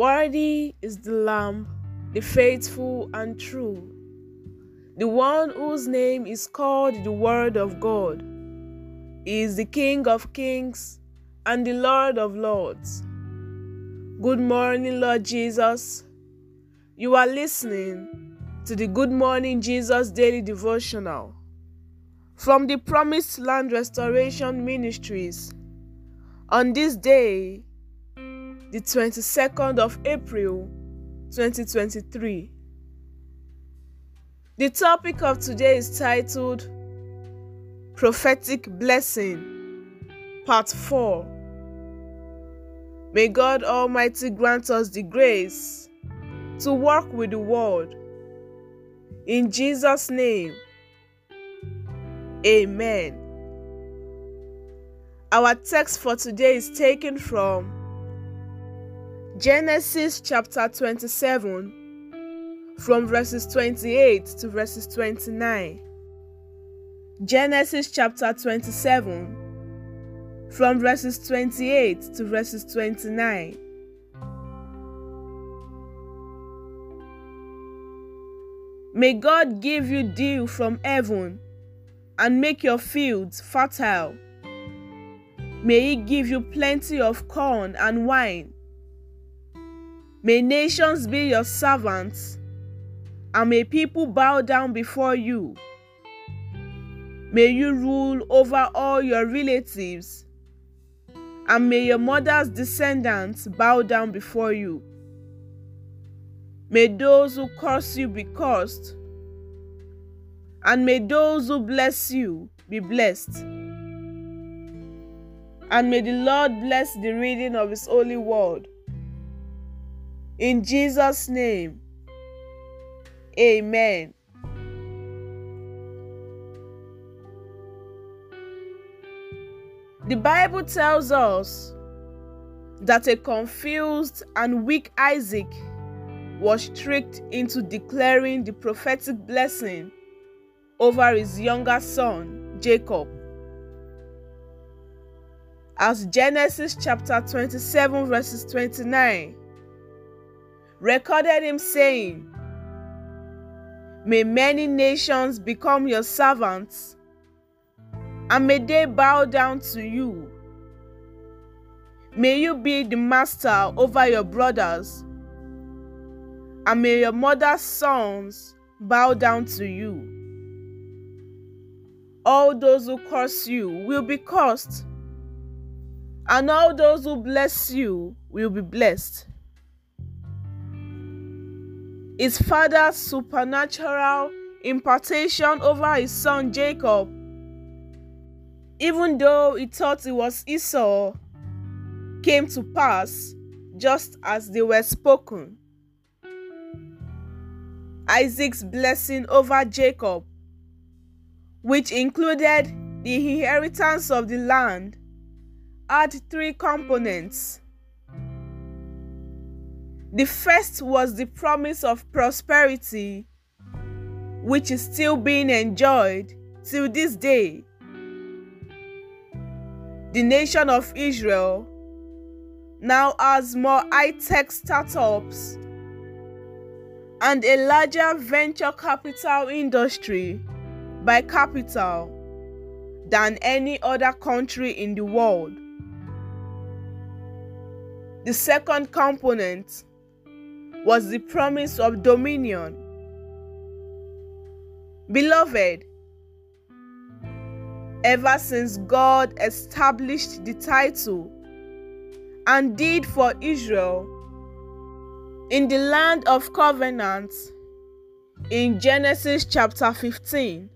Worthy is the Lamb, the faithful and true, the one whose name is called the Word of God. He is the King of kings and the Lord of lords. Good morning, Lord Jesus. You are listening to the Good Morning Jesus Daily Devotional from the Promised Land Restoration Ministries. On this day, the 22nd of April, 2023. The topic of today is titled Prophetic Blessing, Part 4. May God Almighty grant us the grace to walk with the Word. In Jesus' name, Amen. Our text for today is taken from Genesis chapter 27, from verses 28 to verses 29. Genesis chapter 27, from verses 28 to verses 29. May God give you dew from heaven and make your fields fertile. May He give you plenty of corn and wine. May nations be your servants, and may people bow down before you. May you rule over all your relatives, and may your mother's descendants bow down before you. May those who curse you be cursed, and may those who bless you be blessed. And may the Lord bless the reading of His holy word. In Jesus' name, Amen. The Bible tells us that a confused and weak Isaac was tricked into declaring the prophetic blessing over his younger son, Jacob. As Genesis chapter 27, verses 29, recorded him saying, "May many nations become your servants, and may they bow down to you. May you be the master over your brothers, and may your mother's sons bow down to you. All those who curse you will be cursed, and all those who bless you will be blessed." His father's supernatural impartation over his son Jacob, even though he thought it was Esau, came to pass just as they were spoken. Isaac's blessing over Jacob, which included the inheritance of the land, had three components. The first was the promise of prosperity, which is still being enjoyed till this day. The nation of Israel now has more high-tech startups and a larger venture capital industry by capital than any other country in the world. The second component was the promise of dominion. Beloved, ever since God established the title and did for Israel in the land of covenant in Genesis chapter 15,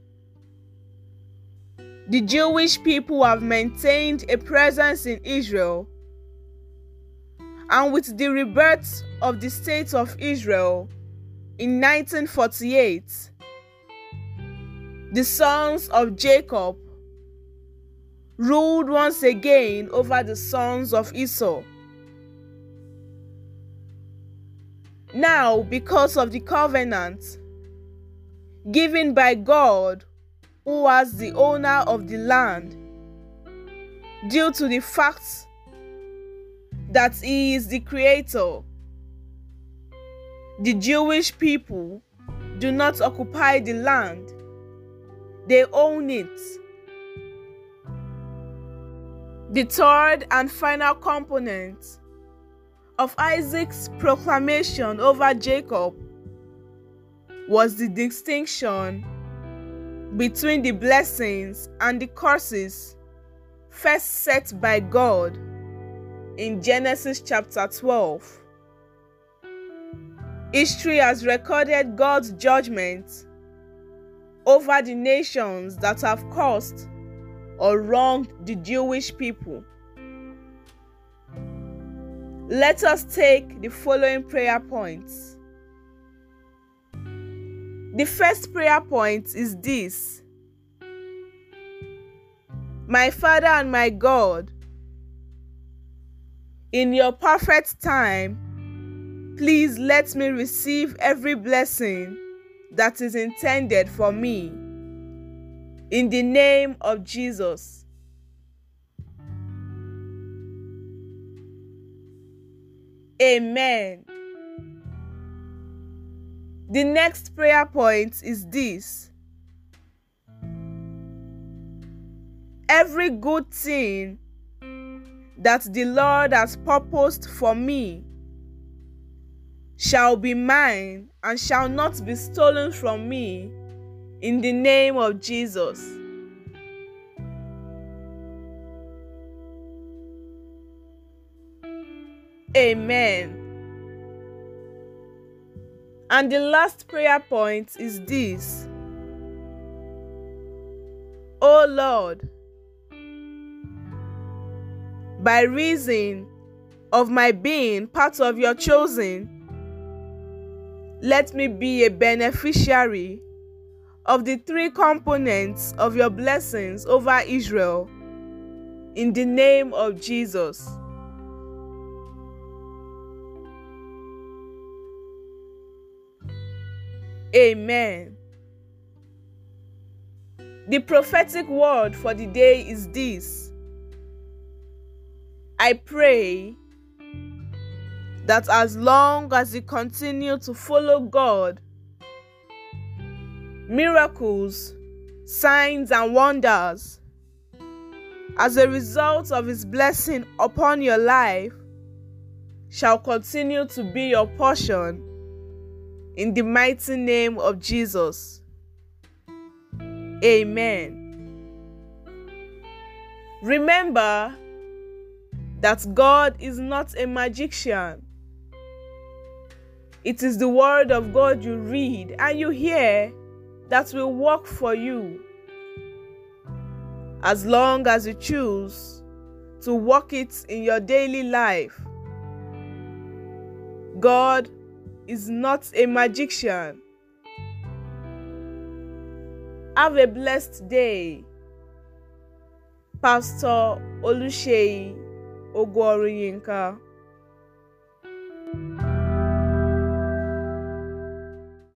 the Jewish people have maintained a presence in Israel, and with the rebirth of the State of Israel in 1948, the sons of Jacob ruled once again over the sons of Esau. Now, because of the covenant given by God, who was the owner of the land, due to the fact that He is the Creator, the Jewish people do not occupy the land. They own it. The third and final component of Isaac's proclamation over Jacob was the distinction between the blessings and the curses first set by God in Genesis chapter 12. History has recorded God's judgment over the nations that have caused or wronged the Jewish people. Let us take the following prayer points. The first prayer point is this: My Father and my God, in your perfect time, please let me receive every blessing that is intended for me. In the name of Jesus. Amen. The next prayer point is this: Every good thing that the Lord has purposed for me shall be mine and shall not be stolen from me, in the name of Jesus. Amen. And the last prayer point is this: O Lord, by reason of my being part of your chosen, let me be a beneficiary of the three components of your blessings over Israel, in the name of Jesus. Amen. The prophetic word for the day is this: I pray that as long as you continue to follow God, miracles, signs, and wonders, as a result of His blessing upon your life, shall continue to be your portion, in the mighty name of Jesus. Amen. Remember that God is not a magician. It is the word of God you read and you hear that will work for you, as long as you choose to work it in your daily life. God is not a magician. Have a blessed day. Pastor Oluseyi Ogwuoru Yinka.